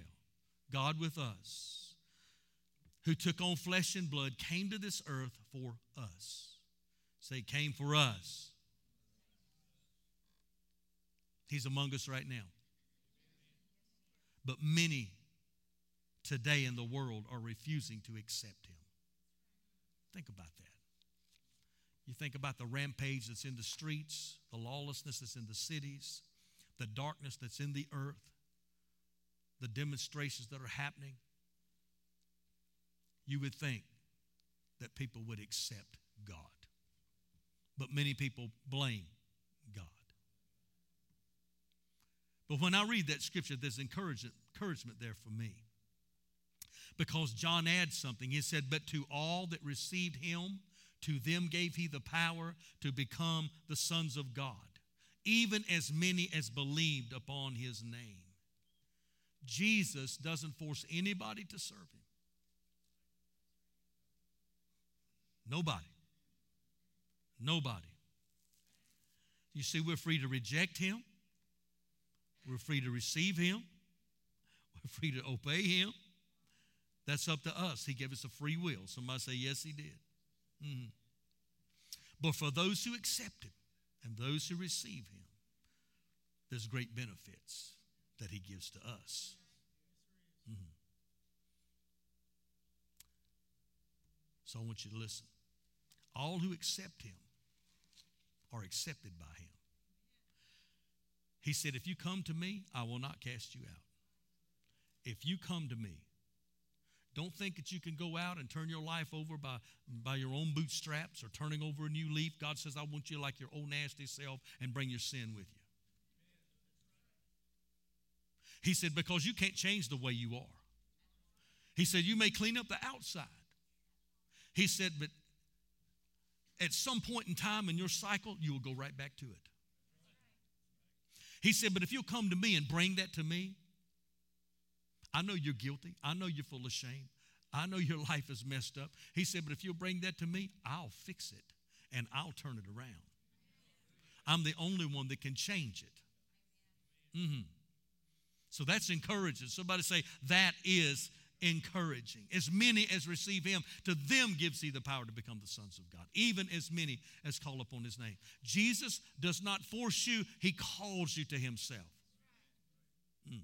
God with us, who took on flesh and blood, came to this earth for us. Say, came for us. He's among us right now. But many today in the world are refusing to accept him. Think about that. You think about the rampage that's in the streets, the lawlessness that's in the cities, the darkness that's in the earth, the demonstrations that are happening. You would think that people would accept God. But many people blame God. But when I read that scripture, there's encouragement, encouragement there for me. Because John adds something. He said, but to all that received him, to them gave he the power to become the sons of God, even as many as believed upon his name. Jesus doesn't force anybody to serve him. Nobody. Nobody. You see, we're free to reject him. We're free to receive him. We're free to obey him. That's up to us. He gave us a free will. Somebody say, yes, he did. Mm-hmm. But for those who accept him and those who receive him, there's great benefits that he gives to us. Mm-hmm. So I want you to listen. All who accept him are accepted by him. He said, if you come to me, I will not cast you out. If you come to me, don't think that you can go out and turn your life over by, by your own bootstraps or turning over a new leaf. God says, I want you like your old nasty self and bring your sin with you. He said, because you can't change the way you are. He said, you may clean up the outside. He said, but at some point in time in your cycle, you will go right back to it. He said, but if you'll come to me and bring that to me, I know you're guilty. I know you're full of shame. I know your life is messed up. He said, but if you'll bring that to me, I'll fix it and I'll turn it around. I'm the only one that can change it. Mm-hmm. So that's encouraging. Somebody say, that is encouraging. As many as receive him, to them gives he the power to become the sons of God, even as many as call upon his name. Jesus does not force you. He calls you to himself. Mm.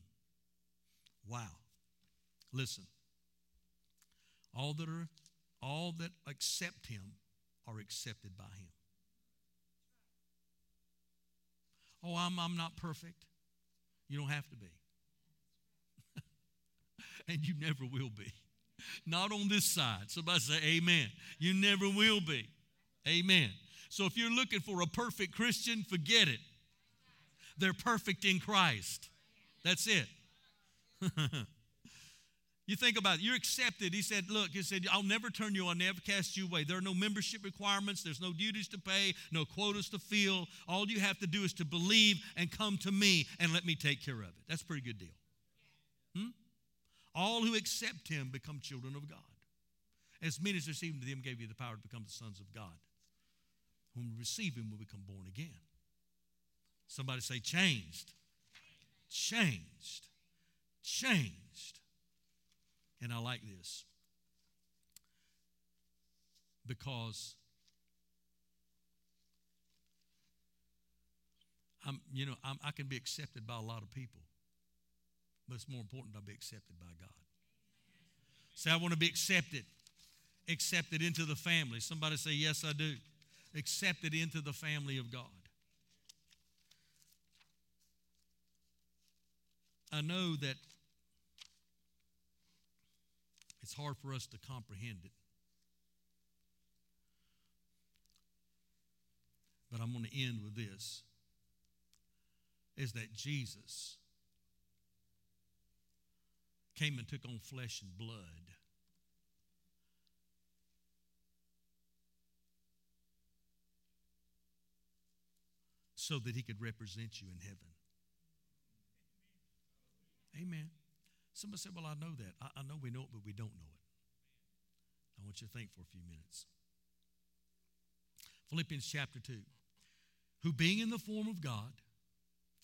Wow. Listen. All that are, all that accept him are accepted by him. Oh, I'm, I'm not perfect. You don't have to be. And you never will be. Not on this side. Somebody say amen. You never will be. Amen. So if you're looking for a perfect Christian, forget it. They're perfect in Christ. That's it. You think about it. You're accepted. He said, look, he said, I'll never turn you on, never cast you away. There are no membership requirements. There's no duties to pay, no quotas to fill. All you have to do is to believe and come to me and let me take care of it. That's a pretty good deal. Hmm? All who accept him become children of God. As many as receive him, to them gave you the power to become the sons of God. When we receive him, we become born again. Somebody say changed. Changed. Changed. And I like this, because I'm, you know, I'm, I can be accepted by a lot of people, but it's more important that I be accepted by God. Say, I want to be accepted, accepted into the family. Somebody say, yes, I do. Accepted into the family of God. I know that it's hard for us to comprehend it. But I'm going to end with this, is that Jesus came and took on flesh and blood so that he could represent you in heaven. Amen. Somebody said, well, I know that. I, I know we know it, but we don't know it. I want you to think for a few minutes. Philippians chapter two. Who being in the form of God,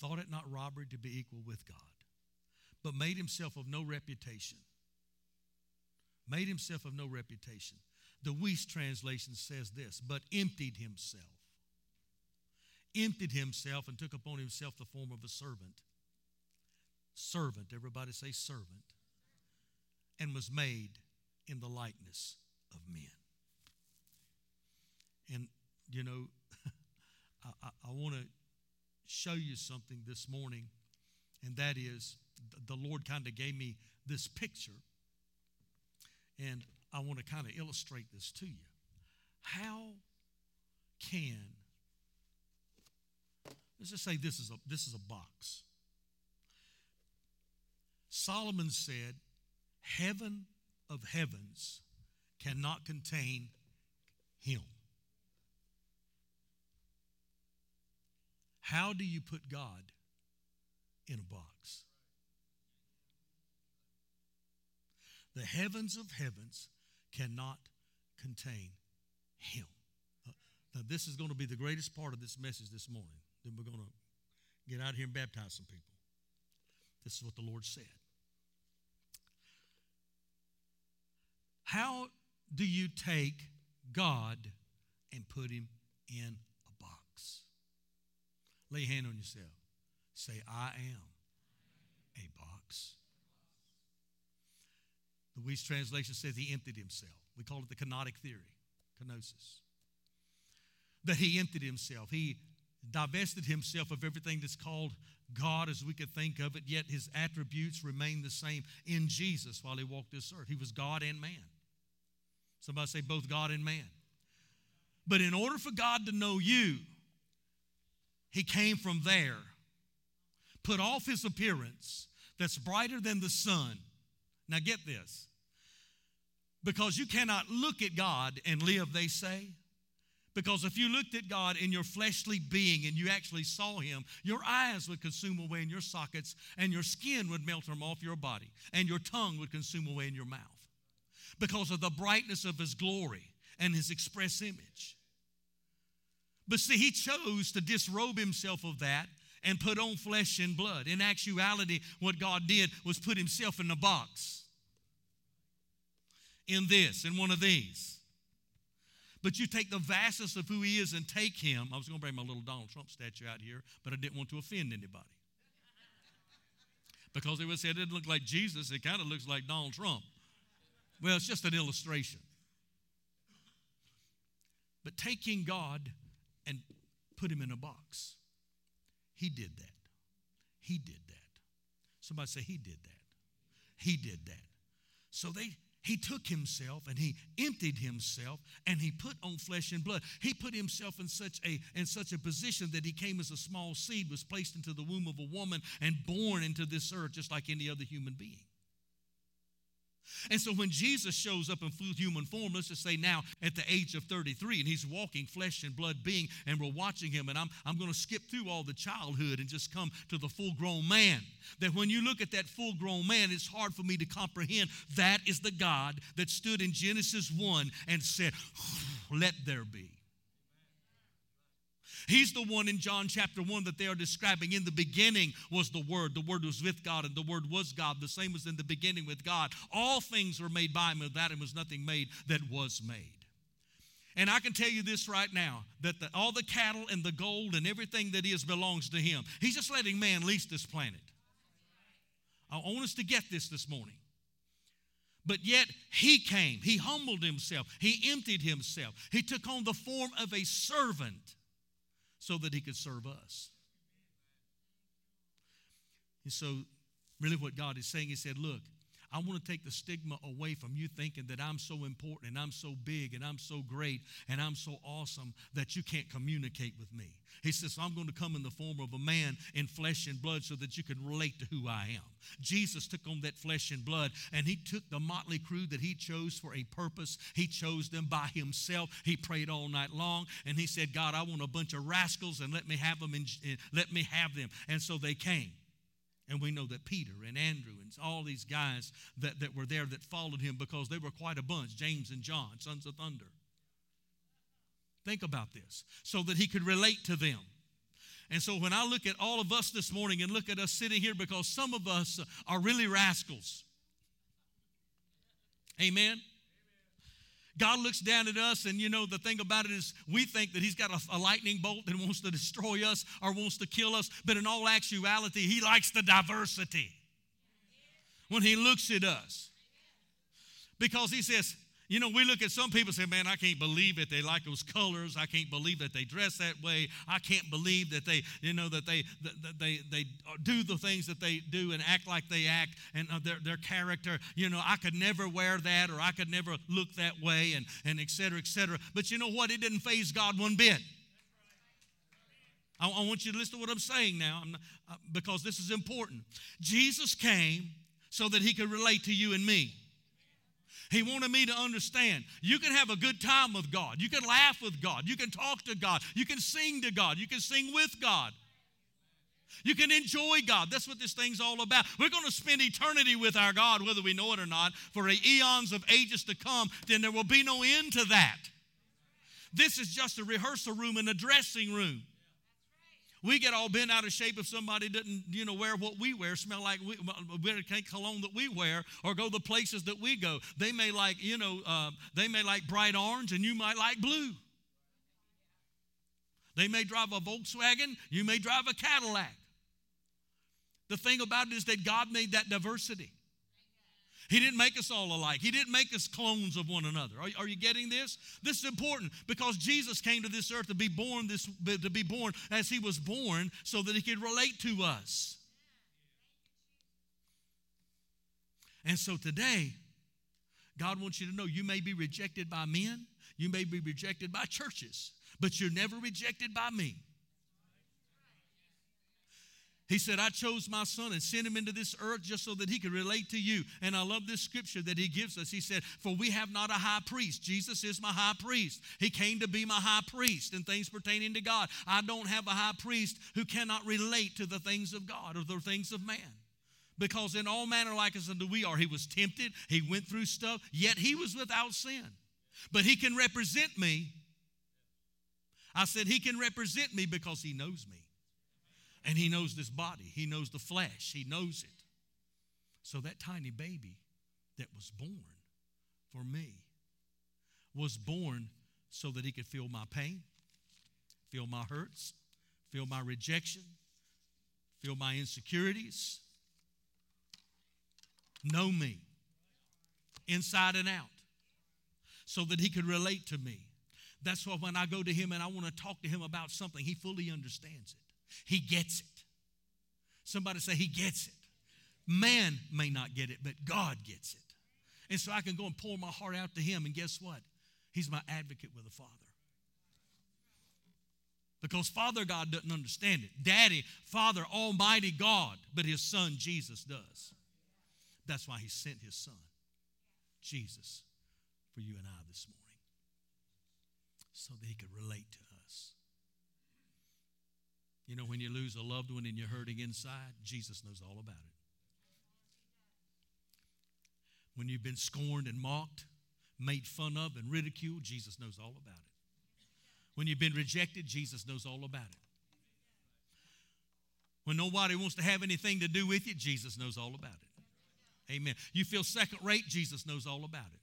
thought it not robbery to be equal with God, but made himself of no reputation, made himself of no reputation. The Weiss translation says this, but emptied himself. Emptied himself and took upon himself the form of a servant. Servant, everybody say servant. And was made in the likeness of men. And, you know, I, I, I want to show you something this morning, and that is the Lord kind of gave me this picture, and I want to kind of illustrate this to you. How can, let's just say this is a, this is a box. Solomon said, heaven of heavens cannot contain him. How do you put God in a box? The heavens of heavens cannot contain him. Now, this is going to be the greatest part of this message this morning. Then we're going to get out here and baptize some people. This is what the Lord said. How do you take God and put him in a box? Lay a hand on yourself. Say, I am a box. The Weiss translation says he emptied himself. We call it the kenotic theory, kenosis. That he emptied himself. He divested himself of everything that's called God as we could think of it, yet his attributes remained the same in Jesus while he walked this earth. He was God and man. Somebody say both God and man. But in order for God to know you, he came from there, put off his appearance that's brighter than the sun. Now get this, because you cannot look at God and live, they say, because if you looked at God in your fleshly being and you actually saw him, your eyes would consume away in your sockets and your skin would melt from off your body and your tongue would consume away in your mouth because of the brightness of his glory and his express image. But see, he chose to disrobe himself of that and put on flesh and blood. In actuality, what God did was put himself in a box. In this, in one of these. But you take the vastness of who he is and take him. I was going to bring my little Donald Trump statue out here, but I didn't want to offend anybody. Because they would say it didn't look like Jesus, it kind of looks like Donald Trump. Well, it's just an illustration. But taking God and put him in a box. He did that. He did that. Somebody say, he did that. He did that. So they... He took himself and he emptied himself and he put on flesh and blood. He put himself in such a in such a position that he came as a small seed, was placed into the womb of a woman and born into this earth just like any other human being. And so when Jesus shows up in full human form, let's just say now at the age of thirty-three, and he's walking flesh and blood being, and we're watching him, and I'm, I'm going to skip through all the childhood and just come to the full-grown man. That when you look at that full-grown man, it's hard for me to comprehend. That is the God that stood in Genesis one and said, let there be. He's the one in John chapter one that they are describing. In the beginning was the Word. The Word was with God, and the Word was God. The same was in the beginning with God. All things were made by him, and without him was nothing made that was made. And I can tell you this right now, that the, all the cattle and the gold and everything that is belongs to him. He's just letting man lease this planet. I want us to get this this morning. But yet he came. He humbled himself. He emptied himself. He took on the form of a servant, so that he could serve us. And so really what God is saying, he said, look, I want to take the stigma away from you thinking that I'm so important and I'm so big and I'm so great and I'm so awesome that you can't communicate with me. He says, I'm going to come in the form of a man in flesh and blood so that you can relate to who I am. Jesus took on that flesh and blood, and he took the motley crew that he chose for a purpose. He chose them by himself. He prayed all night long, and he said, God, I want a bunch of rascals, and let me have them. In, let me have them. And so they came. And we know that Peter and Andrew and all these guys that, that were there that followed him, because they were quite a bunch, James and John, sons of thunder. Think about this, so that he could relate to them. And so when I look at all of us this morning and look at us sitting here, because some of us are really rascals. Amen? God looks down at us, and you know, the thing about it is we think that he's got a, a lightning bolt that wants to destroy us or wants to kill us, but in all actuality, he likes the diversity when he looks at us. Because he says, you know, we look at some people and say, man, I can't believe it. They like those colors. I can't believe that they dress that way. I can't believe that they, you know, that they that they, they do the things that they do and act like they act, and their, their character. You know, I could never wear that, or I could never look that way, and, and et cetera, et cetera. But you know what? It didn't faze God one bit. I, I want you to listen to what I'm saying now, I'm not, uh, because this is important. Jesus came so that he could relate to you and me. He wanted me to understand you can have a good time with God. You can laugh with God. You can talk to God. You can sing to God. You can sing with God. You can enjoy God. That's what this thing's all about. We're going to spend eternity with our God, whether we know it or not, for eons of ages to come. Then there will be no end to that. This is just a rehearsal room and a dressing room. We get all bent out of shape if somebody doesn't, you know, wear what we wear, smell like we, we can't cologne that we wear, or go the places that we go. They may like, you know, uh, they may like bright orange, and you might like blue. They may drive a Volkswagen, you may drive a Cadillac. The thing about it is that God made that diversity. He didn't make us all alike. He didn't make us clones of one another. Are, are you getting this? This is important, because Jesus came to this earth to be born this to be born as he was born, so that he could relate to us. And so today, God wants you to know you may be rejected by men, you may be rejected by churches, but you're never rejected by me. He said, I chose my son and sent him into this earth just so that he could relate to you. And I love this scripture that he gives us. He said, for we have not a high priest. Jesus is my high priest. He came to be my high priest in things pertaining to God. I don't have a high priest who cannot relate to the things of God or the things of man. Because in all manner like as unto we are, he was tempted. He went through stuff, yet he was without sin. But he can represent me. I said he can represent me because he knows me. And he knows this body. He knows the flesh. He knows it. So that tiny baby that was born for me was born so that he could feel my pain, feel my hurts, feel my rejection, feel my insecurities, know me inside and out, so that he could relate to me. That's why when I go to him and I want to talk to him about something, he fully understands it. He gets it. Somebody say, he gets it. Man may not get it, but God gets it. And so I can go and pour my heart out to him, and guess what? He's my advocate with the Father. Because Father God doesn't understand it. Daddy, Father, Almighty God, but his son Jesus does. That's why he sent his son, Jesus, for you and I this morning, so that he could relate to us. You know, when you lose a loved one and you're hurting inside, Jesus knows all about it. When you've been scorned and mocked, made fun of and ridiculed, Jesus knows all about it. When you've been rejected, Jesus knows all about it. When nobody wants to have anything to do with you, Jesus knows all about it. Amen. You feel second rate, Jesus knows all about it.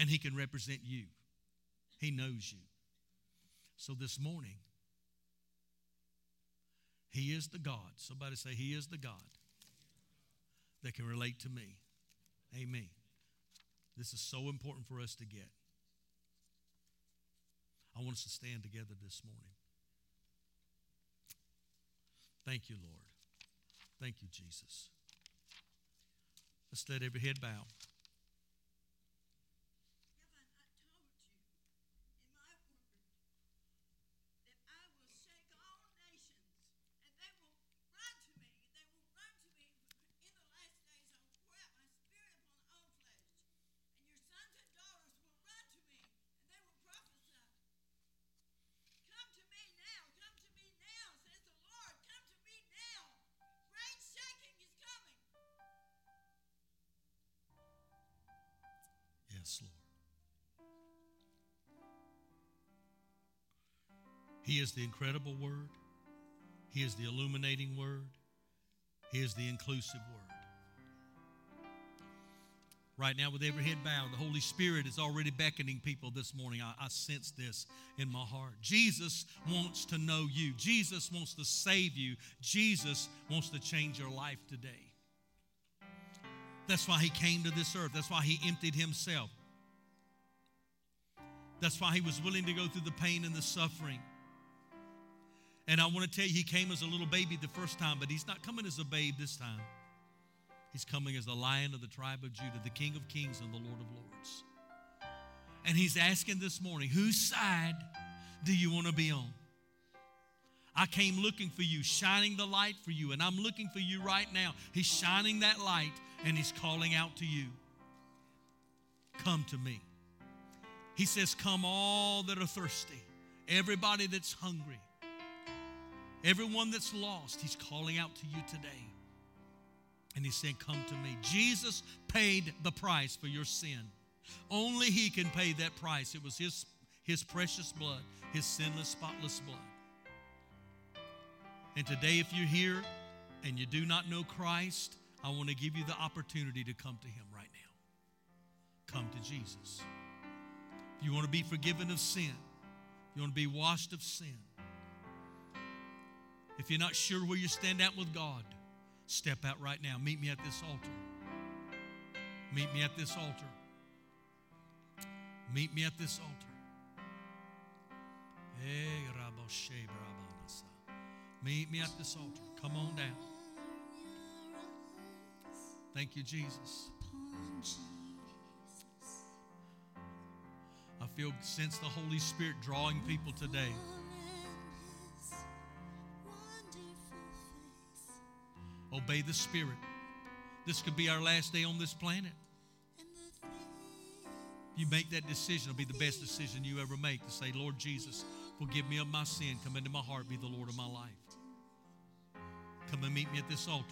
And he can represent you. He knows you. So this morning, he is the God. Somebody say, he is the God that can relate to me. Amen. This is so important for us to get. I want us to stand together this morning. Thank you, Lord. Thank you, Jesus. Let's let every head bow. Yes, Lord. He is the incredible word. He is the illuminating word. He is the inclusive word. Right now, with every head bowed, the Holy Spirit is already beckoning people this morning. I, I sense this in my heart. Jesus wants to know you. Jesus wants to save you. Jesus wants to change your life today. That's why he came to this earth. That's why he emptied himself. That's why he was willing to go through the pain and the suffering. And I want to tell you, he came as a little baby the first time, but he's not coming as a babe this time. He's coming as the Lion of the tribe of Judah, the King of kings and the Lord of lords. And he's asking this morning, whose side do you want to be on? I came looking for you, shining the light for you, and I'm looking for you right now. He's shining that light, and he's calling out to you. Come to me. He says, come all that are thirsty, everybody that's hungry, everyone that's lost, he's calling out to you today. And he's saying, come to me. Jesus paid the price for your sin. Only he can pay that price. It was his, his precious blood, his sinless, spotless blood. And today, if you're here and you do not know Christ, I want to give you the opportunity to come to him right now. Come to Jesus. If you want to be forgiven of sin, you want to be washed of sin, if you're not sure where you stand at with God, step out right now. Meet me at this altar. Meet me at this altar. Meet me at this altar. Meet me at this altar. Come on down. Thank you, Jesus. I feel sense the Holy Spirit drawing people today. Obey the Spirit. This could be our last day on this planet. You make that decision. It'll be the best decision you ever make, to say, Lord Jesus, forgive me of my sin. Come into my heart. Be the Lord of my life. Come and meet me at this altar.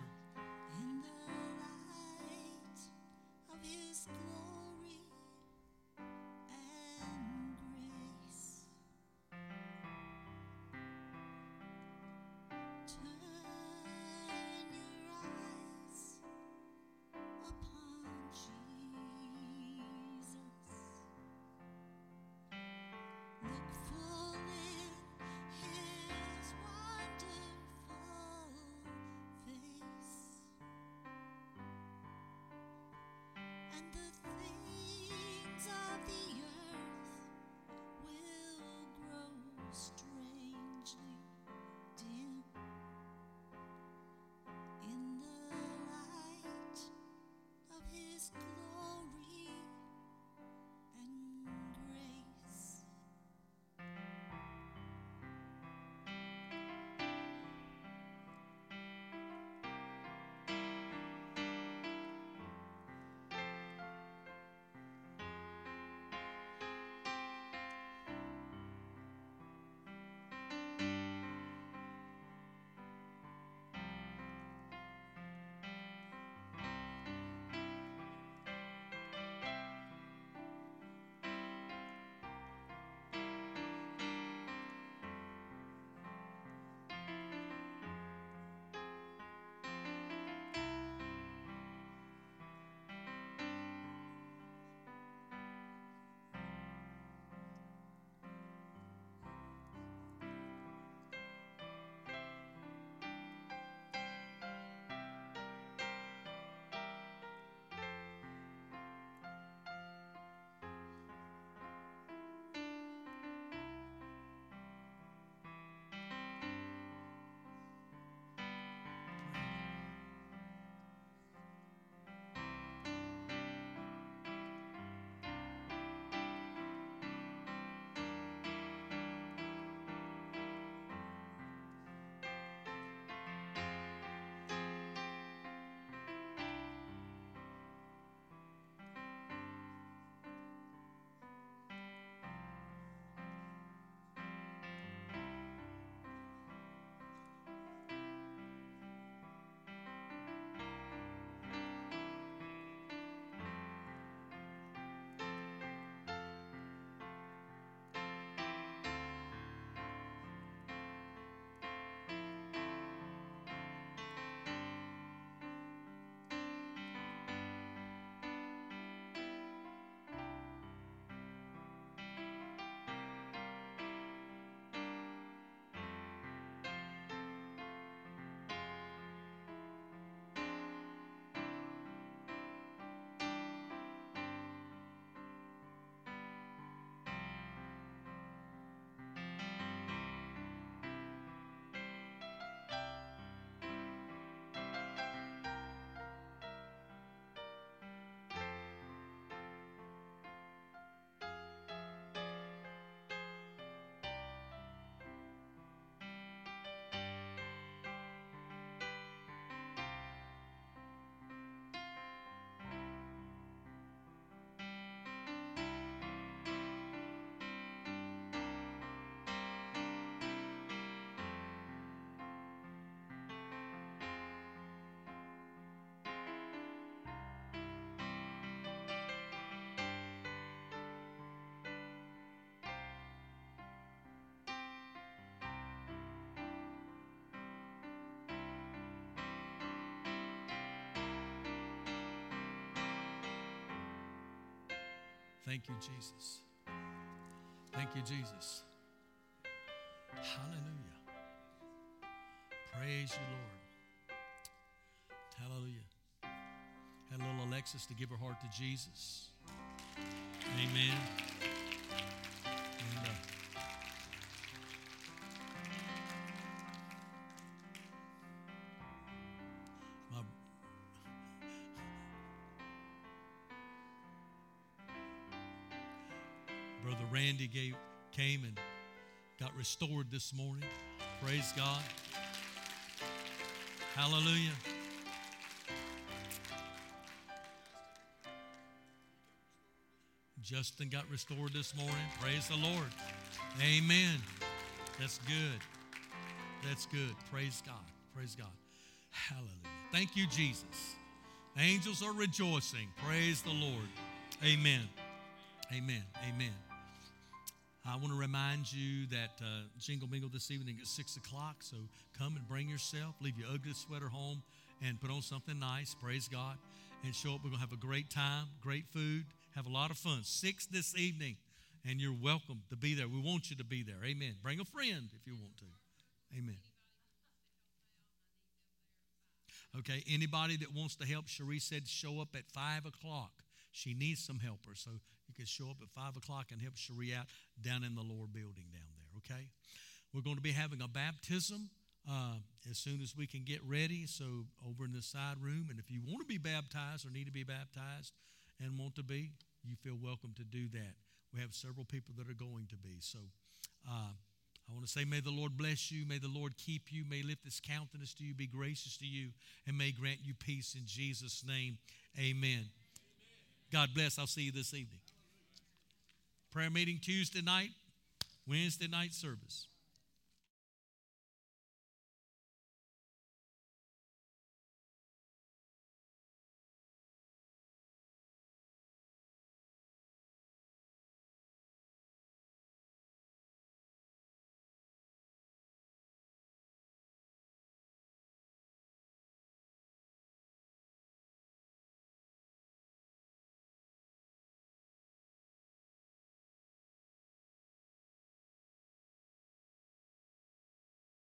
Thank you, Jesus. Thank you, Jesus. Hallelujah. Praise you, Lord. Hallelujah. Had a little Alexis to give her heart to Jesus. Amen. And, uh, my, Brother Randy gave, came and got restored this morning. Praise God. Hallelujah. Justin got restored this morning. Praise the Lord. Amen. That's good. That's good. Praise God. Praise God. Hallelujah. Thank you, Jesus. Angels are rejoicing. Praise the Lord. Amen. Amen. Amen. I want to remind you that uh, Jingle Mingle this evening at six o'clock, so come and bring yourself. Leave your ugly sweater home and put on something nice. Praise God. And show up. We're going to have a great time, great food. Have a lot of fun. Six this evening, and you're welcome to be there. We want you to be there. Amen. Bring a friend if you want to. Amen. Okay, anybody that wants to help, Cherie said show up at five o'clock. She needs some helpers, so you can show up at five o'clock and help Cherie out down in the lower building down there, okay? We're going to be having a baptism uh, as soon as we can get ready, so over in the side room. And if you want to be baptized or need to be baptized and want to be, you feel welcome to do that. We have several people that are going to be. So uh, I want to say, may the Lord bless you. May the Lord keep you. May lift his countenance to you, be gracious to you, and may grant you peace in Jesus' name. Amen. Amen. God bless. I'll see you this evening. Prayer meeting Tuesday night, Wednesday night service.